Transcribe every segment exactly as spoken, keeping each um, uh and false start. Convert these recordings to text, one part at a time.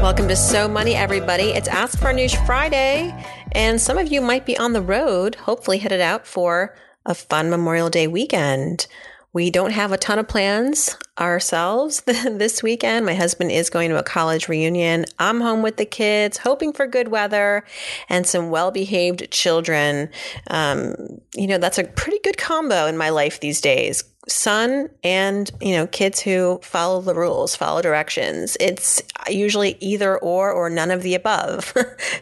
Welcome to So Money, everybody. It's Ask Farnoosh Friday, and some of you might be on the road, hopefully headed out for a fun Memorial Day weekend. We don't have a ton of plans ourselves this weekend. My husband is going to a college reunion. I'm home with the kids, hoping for good weather and some well-behaved children. Um, you know, that's a pretty good combo in my life these days. Son and, you know, kids who follow the rules, follow directions. It's usually either or or none of the above,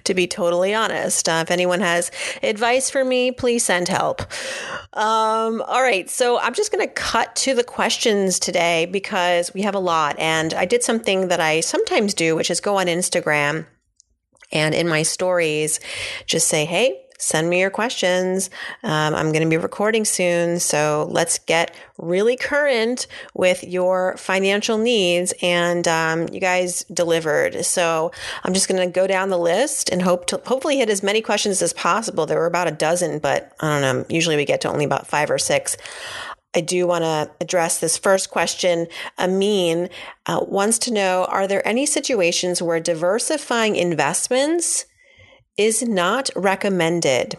to be totally honest. Uh, if anyone has advice for me, please send help. Um, all right. So I'm just going to cut to the questions today because we have a lot. And I did something that I sometimes do, which is go on Instagram and in my stories, just say, hey, send me your questions. Um, I'm going to be recording soon. So let's get really current with your financial needs. And um, you guys delivered. So I'm just going to go down the list and hope to hopefully hit as many questions as possible. There were about a dozen, but I don't know. Usually we get to only about five or six. I do want to address this first question. Amin uh, wants to know, are there any situations where diversifying investments is not recommended?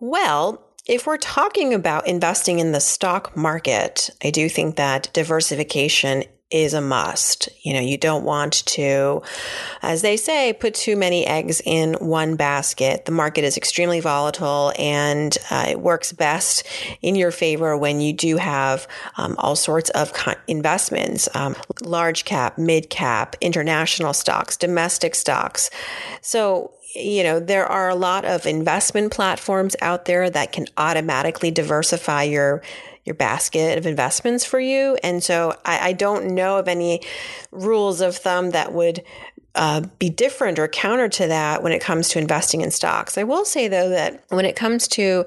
Well, if we're talking about investing in the stock market, I do think that diversification is a must. You know, you don't want to, as they say, put too many eggs in one basket. The market is extremely volatile, and uh, it works best in your favor when you do have um, all sorts of con- investments, um, large cap, mid cap, international stocks, domestic stocks. So, you know, there are a lot of investment platforms out there that can automatically diversify your your basket of investments for you. And so I, I don't know of any rules of thumb that would uh, be different or counter to that when it comes to investing in stocks. I will say, though, that when it comes to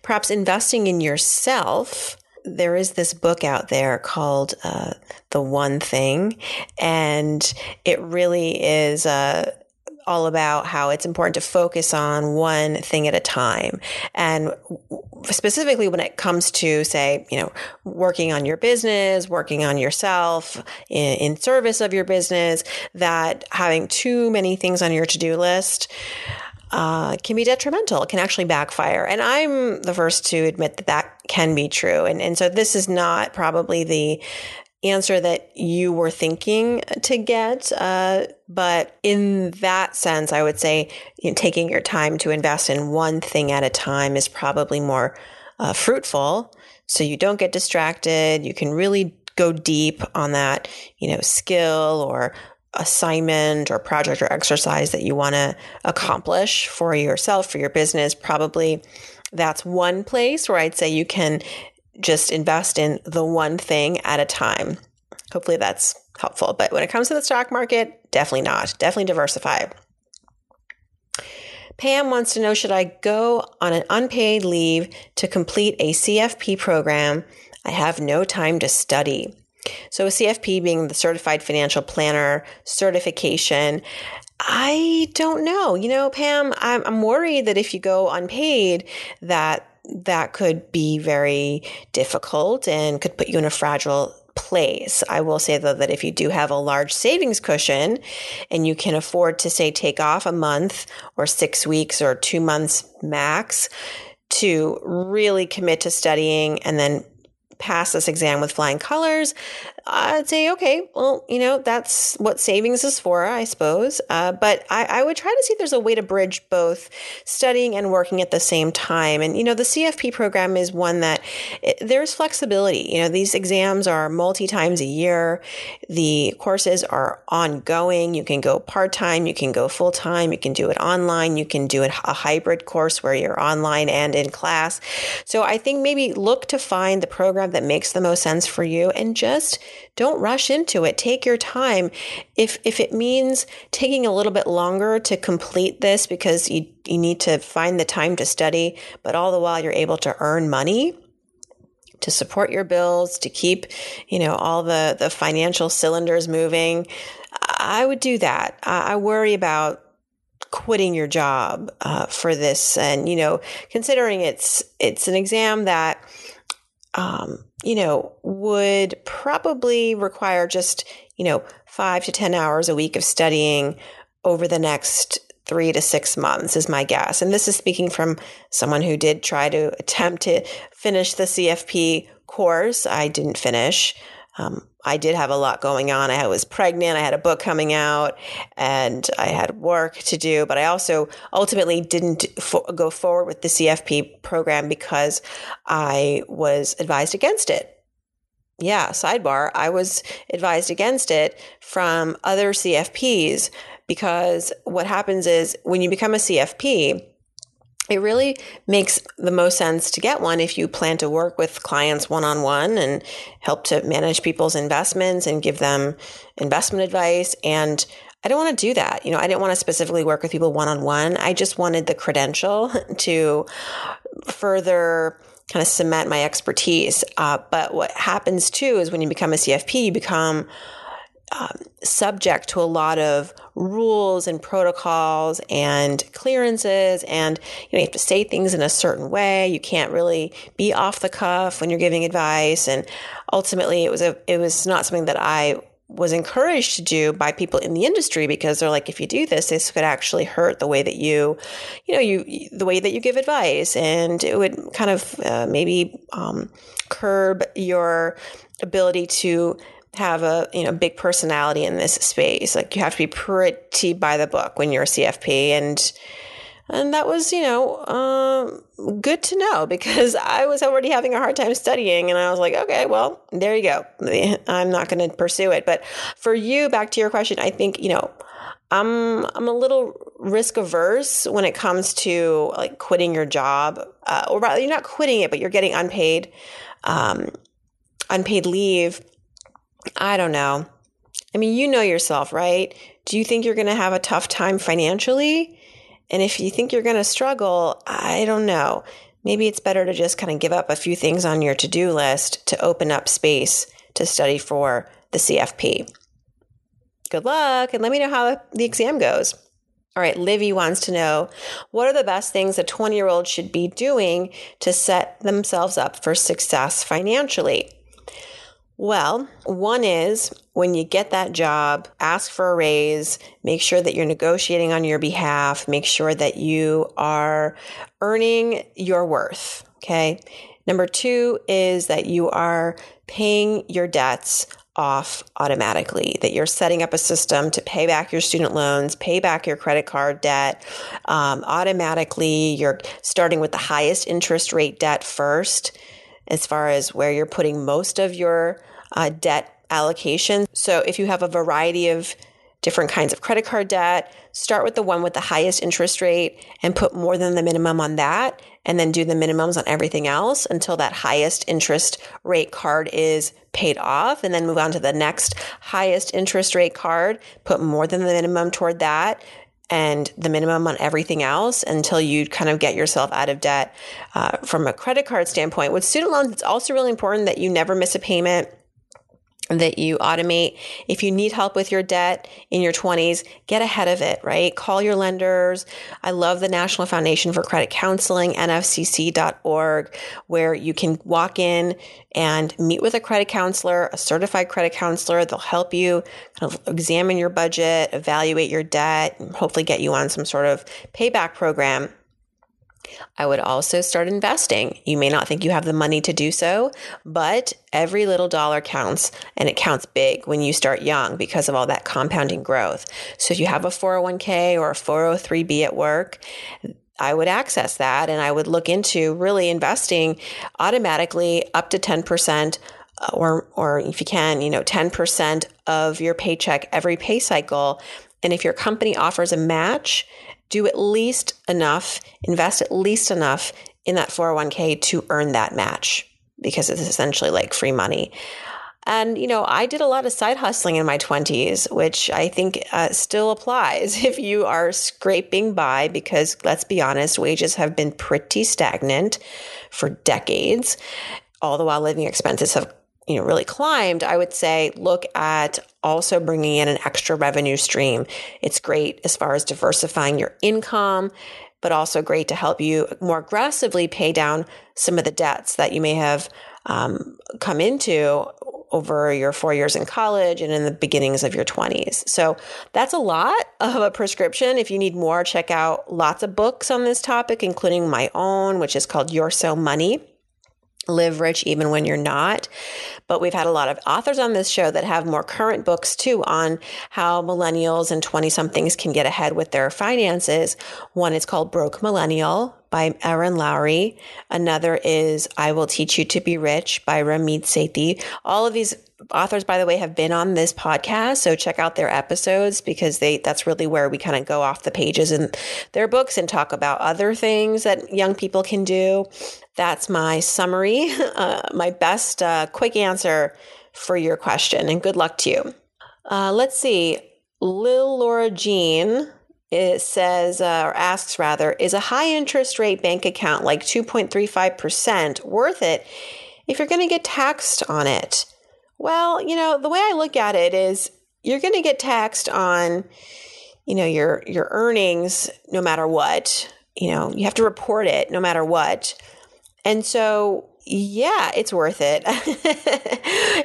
perhaps investing in yourself, there is this book out there called uh, The One Thing, and it really is a uh, all about how it's important to focus on one thing at a time. And specifically when it comes to, say, you know, working on your business, working on yourself in, in service of your business, that having too many things on your to-do list uh, can be detrimental, can actually backfire. And I'm the first to admit that that can be true. And, and so this is not probably the answer that you were thinking to get. Uh, but in that sense, I would say, you know, taking your time to invest in one thing at a time is probably more uh, fruitful. So you don't get distracted. You can really go deep on that, you know, skill or assignment or project or exercise that you want to accomplish for yourself, for your business. Probably that's one place where I'd say you can just invest in the one thing at a time. Hopefully that's helpful. But when it comes to the stock market, definitely not. Definitely diversify. Pam wants to know, should I go on an unpaid leave to complete a C F P program? I have no time to study. So a C F P being the Certified Financial Planner certification, I don't know. You know, Pam, I'm, I'm worried that if you go unpaid, that that could be very difficult and could put you in a fragile place. I will say, though, that if you do have a large savings cushion and you can afford to, say, take off a month or six weeks or two months max to really commit to studying and then pass this exam with flying colors, I'd say, okay, well, you know, that's what savings is for, I suppose. Uh, but I, I would try to see if there's a way to bridge both studying and working at the same time. And, you know, the C F P program is one that it, there's flexibility. You know, these exams are multi times a year. The courses are ongoing. You can go part-time, you can go full-time, you can do it online, you can do it a hybrid course where you're online and in class. So I think maybe look to find the program that makes the most sense for you and just Don't rush into it. Take your time. If if it means taking a little bit longer to complete this because you, you need to find the time to study, but all the while you're able to earn money to support your bills, to keep, you know, all the, the financial cylinders moving, I would do that. I, I worry about quitting your job uh, for this. And, you know, considering it's it's an exam that, um, you know, would probably require just, you know, five to ten hours a week of studying over the next three to six months is my guess. And this is speaking from someone who did try to attempt to finish the C F P course. I didn't finish. Um, I did have a lot going on. I was pregnant. I had a book coming out and I had work to do, but I also ultimately didn't fo- go forward with the C F P program because I was advised against it. Yeah, sidebar. I was advised against it from other C F Ps because what happens is when you become a C F P, it really makes the most sense to get one if you plan to work with clients one-on-one and help to manage people's investments and give them investment advice. And I don't want to do that. You know, I didn't want to specifically work with people one-on-one. I just wanted the credential to further kind of cement my expertise. Uh, but what happens too is when you become a C F P, you become Um, subject to a lot of rules and protocols and clearances. And you know, you have to say things in a certain way. You can't really be off the cuff when you're giving advice. And ultimately it was a, it was not something that I was encouraged to do by people in the industry because they're like, if you do this, this could actually hurt the way that you, you know, you, the way that you give advice. And it would kind of uh, maybe um, curb your ability to have a, you know, big personality in this space. Like you have to be pretty by the book when you're a C F P. And, and that was, you know, um, good to know because I was already having a hard time studying and I was like, okay, well, there you go. I'm not going to pursue it. But for you, back to your question, I think, you know, I'm, I'm a little risk averse when it comes to like quitting your job, uh, or rather you're not quitting it, but you're getting unpaid, um, unpaid leave. I don't know. I mean, you know yourself, right? Do you think you're going to have a tough time financially? And if you think you're going to struggle, I don't know. Maybe it's better to just kind of give up a few things on your to-do list to open up space to study for the C F P. Good luck, and let me know how the exam goes. All right, Livy wants to know, what are the best things a twenty-year-old should be doing to set themselves up for success financially? Well, one is when you get that job, ask for a raise, make sure that you're negotiating on your behalf, make sure that you are earning your worth. Okay. Number two is that you are paying your debts off automatically, that you're setting up a system to pay back your student loans, pay back your credit card debt. Um, automatically, you're starting with the highest interest rate debt first, as far as where you're putting most of your uh, debt allocation. So if you have a variety of different kinds of credit card debt, start with the one with the highest interest rate and put more than the minimum on that, and then do the minimums on everything else until that highest interest rate card is paid off, and then move on to the next highest interest rate card, put more than the minimum toward that, and the minimum on everything else until you kind of get yourself out of debt uh, from a credit card standpoint. With student loans, it's also really important that you never miss a payment, that you automate. If you need help with your debt in your twenties, get ahead of it, right? Call your lenders. I love the National Foundation for Credit Counseling, N F C C dot org, where you can walk in and meet with a credit counselor, a certified credit counselor. They'll help you kind of examine your budget, evaluate your debt, and hopefully get you on some sort of payback program. I would also start investing. You may not think you have the money to do so, but every little dollar counts, and it counts big when you start young because of all that compounding growth. So if you have a four oh one k or a four oh three b at work, I would access that and I would look into really investing automatically up to ten percent or, or if you can, you know, ten percent of your paycheck every pay cycle. And if your company offers a match, do at least enough, invest at least enough in that four oh one k to earn that match because it's essentially like free money. And, you know, I did a lot of side hustling in my twenties, which I think uh, still applies if you are scraping by, because let's be honest, wages have been pretty stagnant for decades. All the while living expenses have, you know, really climbed. I would say look at also bringing in an extra revenue stream. It's great as far as diversifying your income, but also great to help you more aggressively pay down some of the debts that you may have um, come into over your four years in college and in the beginnings of your twenties. So that's a lot of a prescription. If you need more, check out lots of books on this topic, including my own, which is called You're So Money, Live Rich Even When You're Not. But we've had a lot of authors on this show that have more current books too on how millennials and twenty-somethings can get ahead with their finances. One is called Broke Millennial by Erin Lowry. Another is I Will Teach You to Be Rich by Ramit Sethi. All of these authors, by the way, have been on this podcast, so check out their episodes, because they that's really where we kind of go off the pages in their books and talk about other things that young people can do. That's my summary, uh, my best uh, quick answer for your question, and good luck to you. Uh, let's see. Lil Laura Jean... It says, uh, or asks rather, is a high interest rate bank account like two point three five percent worth it if you're going to get taxed on it? Well, you know, the way I look at it is you're going to get taxed on, you know, your, your earnings no matter what. You know, you have to report it no matter what. And so, yeah, it's worth it.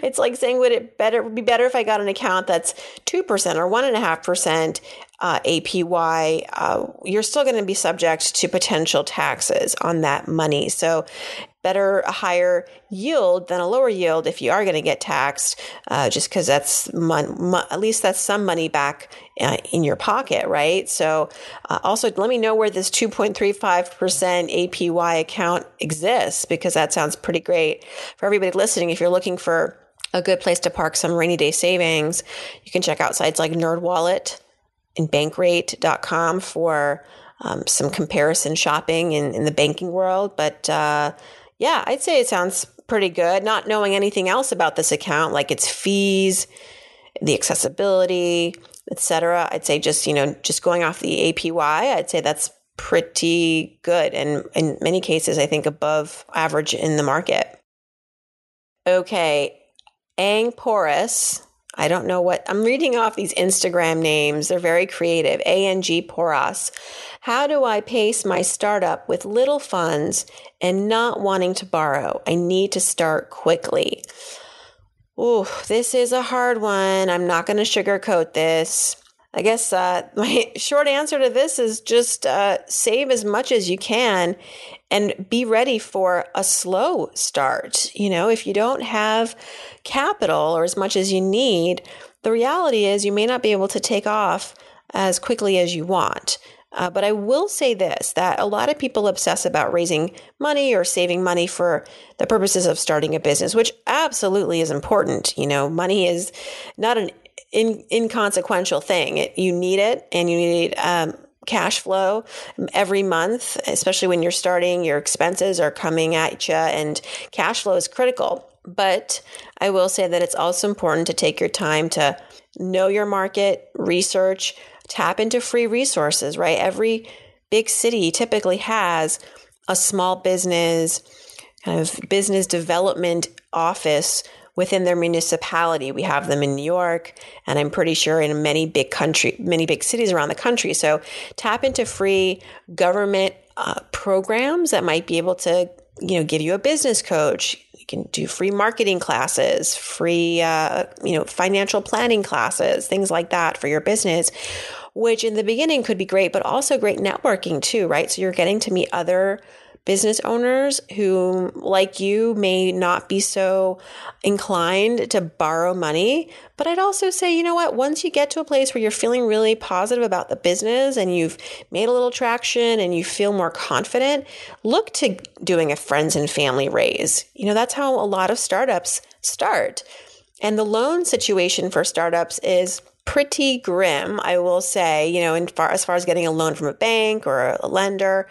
It's like saying, would it better be better if I got an account that's two percent or one point five percent uh, A P Y? Uh, you're still going to be subject to potential taxes on that money. So better a higher yield than a lower yield if you are going to get taxed, uh, just because that's mon- mo- at least that's some money back uh, in your pocket, right? So uh, also let me know where this two point three five percent A P Y account exists, because that sounds pretty great. For everybody listening, if you're looking for a good place to park some rainy day savings, you can check out sites like NerdWallet and bankrate dot com for um, some comparison shopping in, in the banking world. But uh, yeah, I'd say it sounds pretty good. Not knowing anything else about this account, like its fees, the accessibility, et cetera, I'd say just, you know, just going off the A P Y, I'd say that's pretty good. And in many cases, I think above average in the market. Okay. Ang Porus. I don't know what, I'm reading off these Instagram names. They're very creative. A N G Porus. How do I pace my startup with little funds and not wanting to borrow? I need to start quickly. Ooh, this is a hard one. I'm not going to sugarcoat this. I guess uh, my short answer to this is just uh, save as much as you can and be ready for a slow start. You know, if you don't have capital or as much as you need, the reality is you may not be able to take off as quickly as you want. Uh, but I will say this, that a lot of people obsess about raising money or saving money for the purposes of starting a business, which absolutely is important. You know, money is not an In, inconsequential thing. It, you need it, and you need um, cash flow every month, especially when you're starting. Your expenses are coming at you, and cash flow is critical. But I will say that it's also important to take your time to know your market, research, tap into free resources, right? Every big city typically has a small business, kind of business development office within their municipality. We have them in New York, and I'm pretty sure in many big country, many big cities around the country. So tap into free government uh, programs that might be able to, you know, give you a business coach. You can do free marketing classes, free, uh, you know, financial planning classes, things like that for your business, which in the beginning could be great, but also great networking too, right? So you're getting to meet other business owners who, like you, may not be so inclined to borrow money. But I'd also say, you know what, once you get to a place where you're feeling really positive about the business and you've made a little traction and you feel more confident, look to doing a friends and family raise. You know, that's how a lot of startups start. And the loan situation for startups is pretty grim, I will say. You know, in far, as far as getting a loan from a bank or a lender,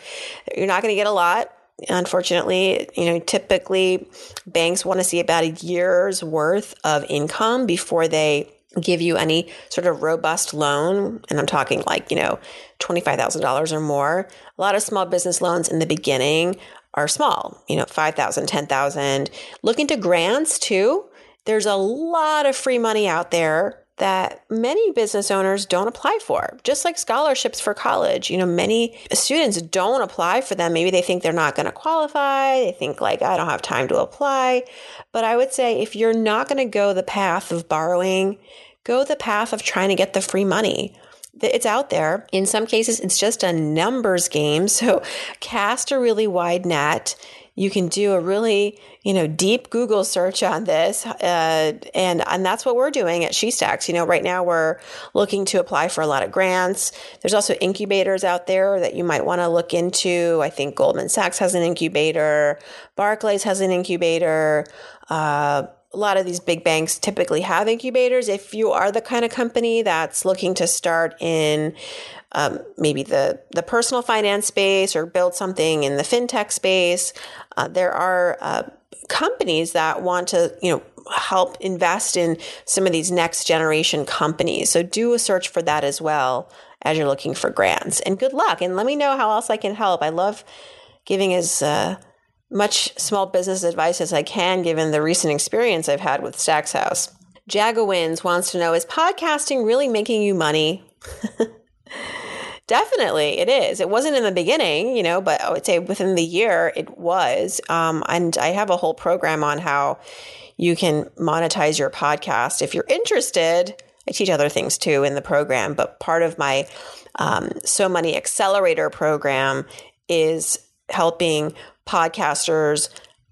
you're not going to get a lot. Unfortunately, you know, typically banks want to see about a year's worth of income before they give you any sort of robust loan. And I'm talking like, you know, twenty-five thousand dollars or more. A lot of small business loans in the beginning are small, you know, five thousand dollars, ten thousand dollars. Look into grants too. There's a lot of free money out there that many business owners don't apply for, just like scholarships for college. You know, many students don't apply for them. Maybe they think they're not going to qualify. They think like, I don't have time to apply. But I would say if you're not going to go the path of borrowing, go the path of trying to get the free money. It's out there. In some cases, it's just a numbers game. So cast a really wide net. You can do a really, you know, deep Google search on this. Uh, and, and that's what we're doing at SheStacks. You know, right now we're looking to apply for a lot of grants. There's also incubators out there that you might want to look into. I think Goldman Sachs has an incubator. Barclays has an incubator. Uh, a lot of these big banks typically have incubators. If you are the kind of company that's looking to start in Um, maybe the, the personal finance space or build something in the fintech space. Uh, there are uh, companies that want to, you know, help invest in some of these next generation companies. So do a search for that as well as you're looking for grants. And good luck. And let me know how else I can help. I love giving as uh, much small business advice as I can, given the recent experience I've had with Stacks House. Jagawins wants to know, is podcasting really making you money? Definitely it is. It wasn't in the beginning, you know, but I would say within the year it was. Um, and I have a whole program on how you can monetize your podcast. If you're interested, I teach other things too in the program, but part of my um, So Money Accelerator program is helping podcasters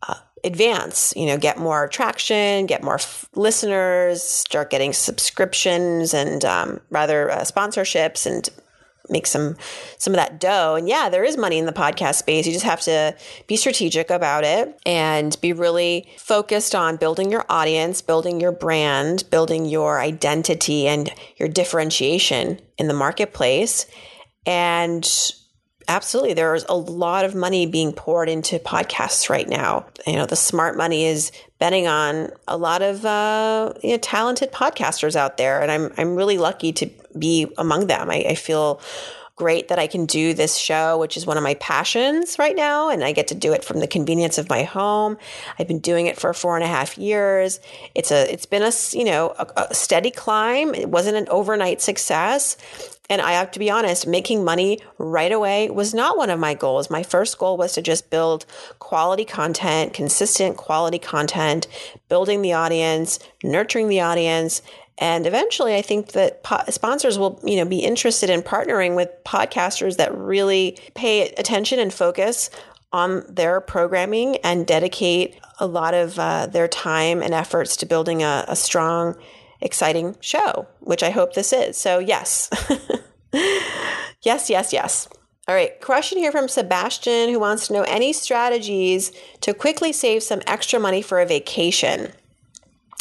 uh, advance, you know, get more traction, get more f- listeners, start getting subscriptions and um, rather uh, sponsorships and make some, some of that dough. And yeah, there is money in the podcast space. You just have to be strategic about it and be really focused on building your audience, building your brand, building your identity and your differentiation in the marketplace. And absolutely, there's a lot of money being poured into podcasts right now. You know, the smart money is betting on a lot of uh, you know, talented podcasters out there. And I'm I'm really lucky to be among them. I, I feel great that I can do this show, which is one of my passions right now. And I get to do it from the convenience of my home. I've been doing it for four and a half years. It's a, it's been a, you know, a, a steady climb. It wasn't an overnight success. And I have to be honest, making money right away was not one of my goals. My first goal was to just build quality content, consistent quality content, building the audience, nurturing the audience. And eventually, I think that po- sponsors will, you know, be interested in partnering with podcasters that really pay attention and focus on their programming and dedicate a lot of uh, their time and efforts to building a, a strong, exciting show, which I hope this is. So yes, yes, yes, yes. All right. Question here from Sebastian, who wants to know any strategies to quickly save some extra money for a vacation.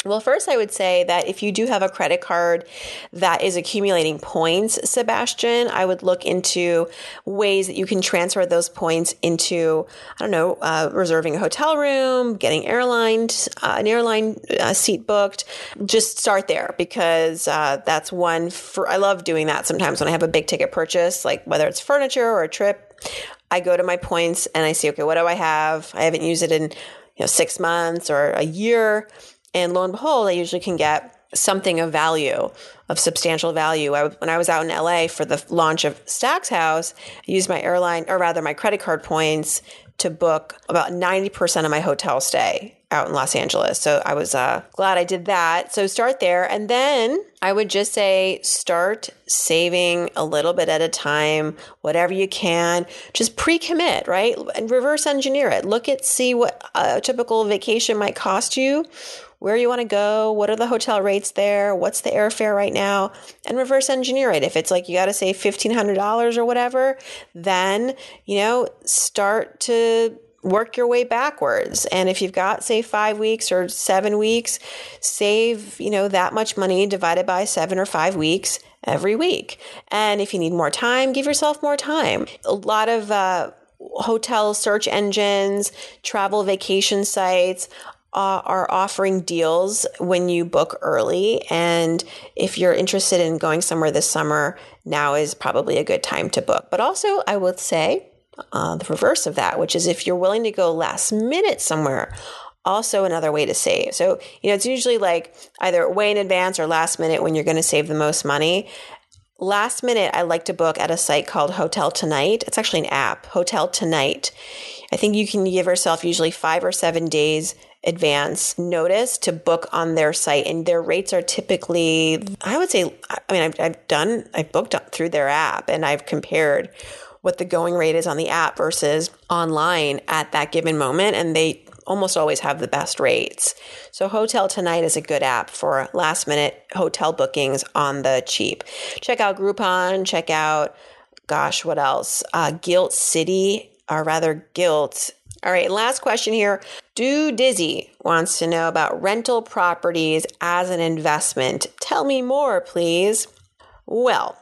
Well, first, I would say that if you do have a credit card that is accumulating points, Sebastian, I would look into ways that you can transfer those points into, I don't know, uh, reserving a hotel room, getting airline, uh, an airline uh, seat booked. Just start there because uh, that's one. For, I love doing that sometimes when I have a big ticket purchase, like whether it's furniture or a trip, I go to my points and I see, okay, what do I have? I haven't used it in, you know, six months or a year. And lo and behold, I usually can get something of value, of substantial value. I, when I was out in L A for the launch of Stacks House, I used my airline, or rather my credit card points to book about ninety percent of my hotel stay out in Los Angeles. So I was uh, glad I did that. So start there. And then I would just say, start saving a little bit at a time, whatever you can, just pre-commit, right? And reverse engineer it. Look at, see what a typical vacation might cost you, where you want to go, what are the hotel rates there, what's the airfare right now, and reverse engineer it. If it's like you got to save fifteen hundred dollars or whatever, then, you know, start to work your way backwards. And if you've got, say, five weeks or seven weeks, save, you know, that much money divided by seven or five weeks every week. And if you need more time, give yourself more time. A lot of uh, hotel search engines, travel vacation sites uh, are offering deals when you book early. And if you're interested in going somewhere this summer, now is probably a good time to book. But also, I would say uh, the reverse of that, which is if you're willing to go last minute somewhere, also another way to save. So, you know, it's usually like either way in advance or last minute when you're going to save the most money. Last minute, I like to book at a site called Hotel Tonight. It's actually an app, Hotel Tonight. I think you can give yourself usually five or seven days advance notice to book on their site. And their rates are typically, I would say, I mean, I've, I've done, I've booked through their app and I've compared what the going rate is on the app versus online at that given moment. And they almost always have the best rates. So Hotel Tonight is a good app for last minute hotel bookings on the cheap. Check out Groupon, check out, gosh, what else? Uh, Gilt City, or rather Gilt. All right, last question here. Do Dizzy wants to know about rental properties as an investment. Tell me more, please. Well,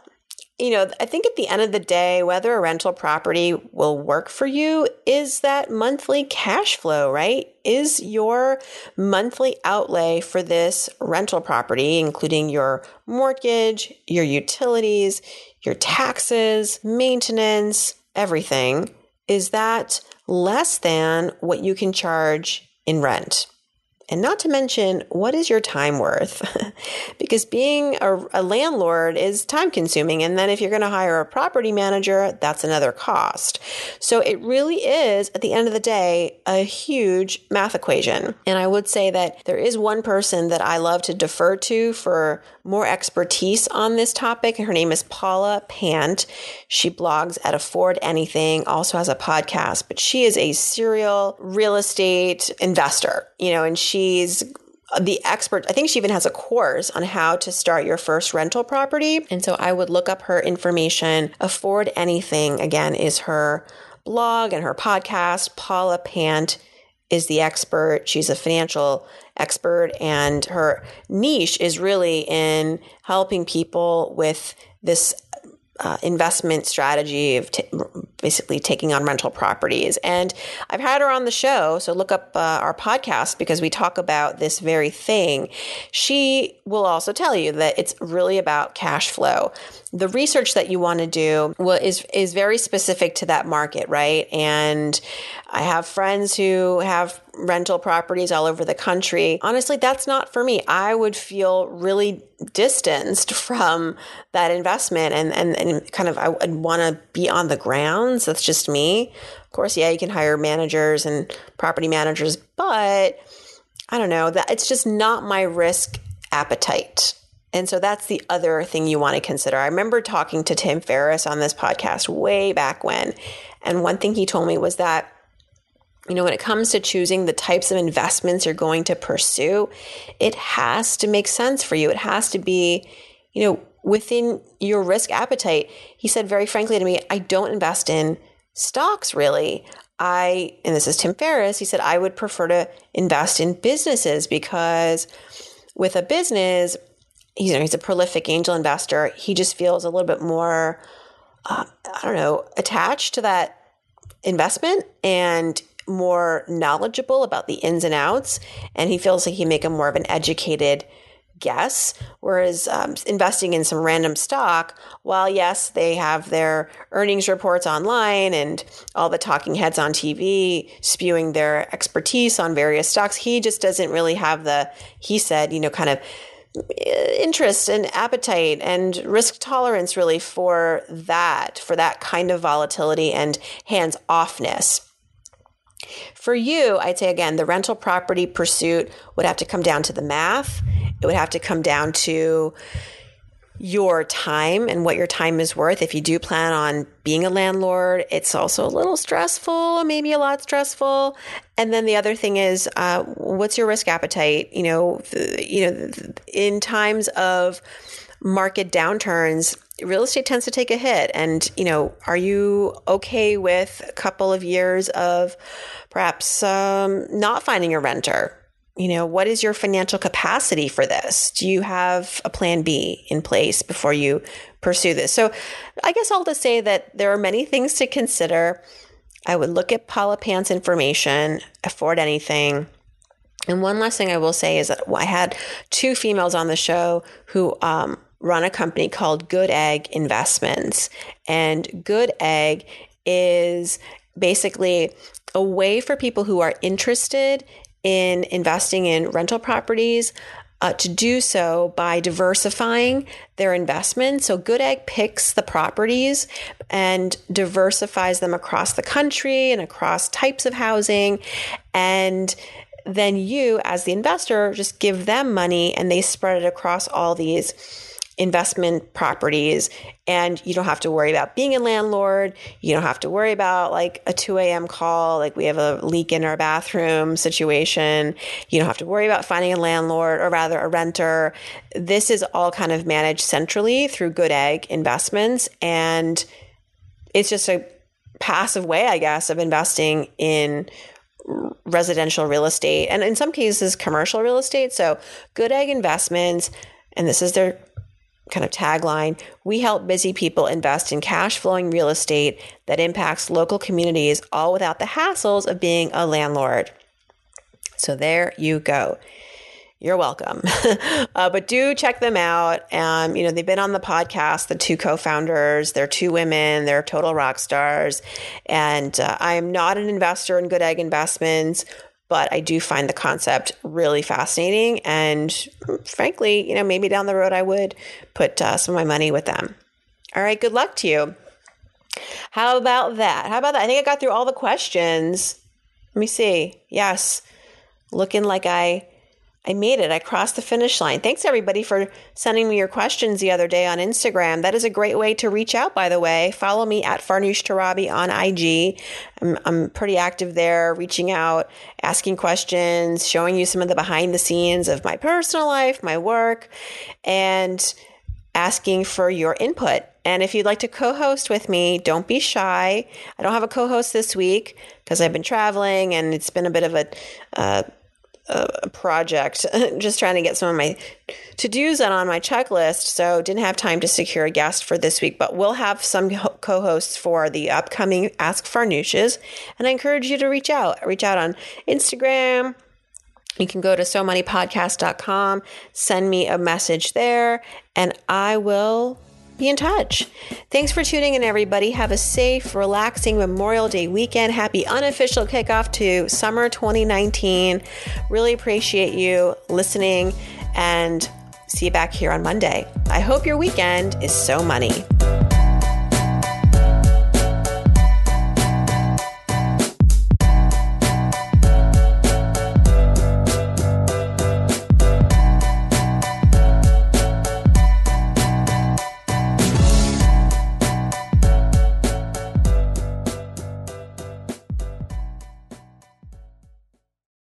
you know, I think at the end of the day, whether a rental property will work for you is that monthly cash flow, right? Is your monthly outlay for this rental property, including your mortgage, your utilities, your taxes, maintenance, everything, is that less than what you can charge in rent? And not to mention, what is your time worth? Because being a, a landlord is time consuming. And then if you're going to hire a property manager, that's another cost. So it really is, at the end of the day, a huge math equation. And I would say that there is one person that I love to defer to for more expertise on this topic. Her name is Paula Pant. She blogs at Afford Anything, also has a podcast, but she is a serial real estate investor, you know, and she She's the expert. I think she even has a course on how to start your first rental property. And so I would look up her information. Afford Anything, again, is her blog and her podcast. Paula Pant is the expert. She's a financial expert, and her niche is really in helping people with this Uh, investment strategy of t- basically taking on rental properties. And I've had her on the show, so look up uh, our podcast because we talk about this very thing. She will also tell you that it's really about cash flow. The research that you want to do will, is is very specific to that market, right? And I have friends who have rental properties all over the country. Honestly, that's not for me. I would feel really distanced from that investment and, and, and kind of I would want to be on the grounds. That's just me. Of course, yeah, you can hire managers and property managers, but I don't know, that it's just not my risk appetite. And so that's the other thing you want to consider. I remember talking to Tim Ferriss on this podcast way back when. And one thing he told me was that, you know, when it comes to choosing the types of investments you're going to pursue, it has to make sense for you. It has to be, you know, within your risk appetite. He said very frankly to me, I don't invest in stocks really. I, and this is Tim Ferriss, he said, I would prefer to invest in businesses because with a business, you know, he's a prolific angel investor. He just feels a little bit more, uh, I don't know, attached to that investment and more knowledgeable about the ins and outs, and he feels like he make a more of an educated guess. Whereas um, investing in some random stock, while yes, they have their earnings reports online and all the talking heads on T V spewing their expertise on various stocks, he just doesn't really have the, he said, you know, kind of interest and appetite and risk tolerance really for that, for that kind of volatility and hands-offness. For you, I'd say, again, the rental property pursuit would have to come down to the math. It would have to come down to your time and what your time is worth. If you do plan on being a landlord, it's also a little stressful, maybe a lot stressful. And then the other thing is, uh, what's your risk appetite? You know, the, you know, in times of market downturns, real estate tends to take a hit. And, you know, are you okay with a couple of years of perhaps um, not finding a renter? You know, what is your financial capacity for this? Do you have a plan B in place before you pursue this? So I guess I'll just say that there are many things to consider. I would look at Paula Pant's information, Afford Anything. And one last thing I will say is that I had two females on the show who um, run a company called Good Egg Investments. And Good Egg is basically a way for people who are interested in investing in rental properties uh, to do so by diversifying their investments. So Good Egg picks the properties and diversifies them across the country and across types of housing. And then you, as the investor, just give them money and they spread it across all these investment properties. And you don't have to worry about being a landlord. You don't have to worry about like a two a.m. call, like we have a leak in our bathroom situation. You don't have to worry about finding a landlord or rather a renter. This is all kind of managed centrally through Good Egg Investments. And it's just a passive way, I guess, of investing in residential real estate and in some cases commercial real estate. So Good Egg Investments, and this is their kind of tagline, we help busy people invest in cash flowing real estate that impacts local communities, all without the hassles of being a landlord. So there you go. You're welcome. uh, but do check them out. Um, you know, they've been on the podcast, the two co-founders, they're two women, they're total rock stars. And uh, I am not an investor in Good Egg Investments, but I do find the concept really fascinating. And frankly, you know, maybe down the road, I would put uh, some of my money with them. All right. Good luck to you. How about that? How about that? I think I got through all the questions. Let me see. Yes. Looking like I, I made it. I crossed the finish line. Thanks everybody for sending me your questions the other day on Instagram. That is a great way to reach out, by the way. Follow me at Farnoosh Torabi on I G. I'm, I'm pretty active there, reaching out, asking questions, showing you some of the behind the scenes of my personal life, my work, and asking for your input. And if you'd like to co-host with me, don't be shy. I don't have a co-host this week because I've been traveling and it's been a bit of a, uh, a project, just trying to get some of my to-dos on my checklist. So didn't have time to secure a guest for this week, but we'll have some co-hosts for the upcoming Ask Farnooshes. And I encourage you to reach out, reach out on Instagram. You can go to so money podcast dot com, send me a message there, and I will be in touch. Thanks for tuning in, everybody. Have a safe, relaxing Memorial Day weekend. Happy unofficial kickoff to summer twenty nineteen. Really appreciate you listening and see you back here on Monday. I hope your weekend is so money.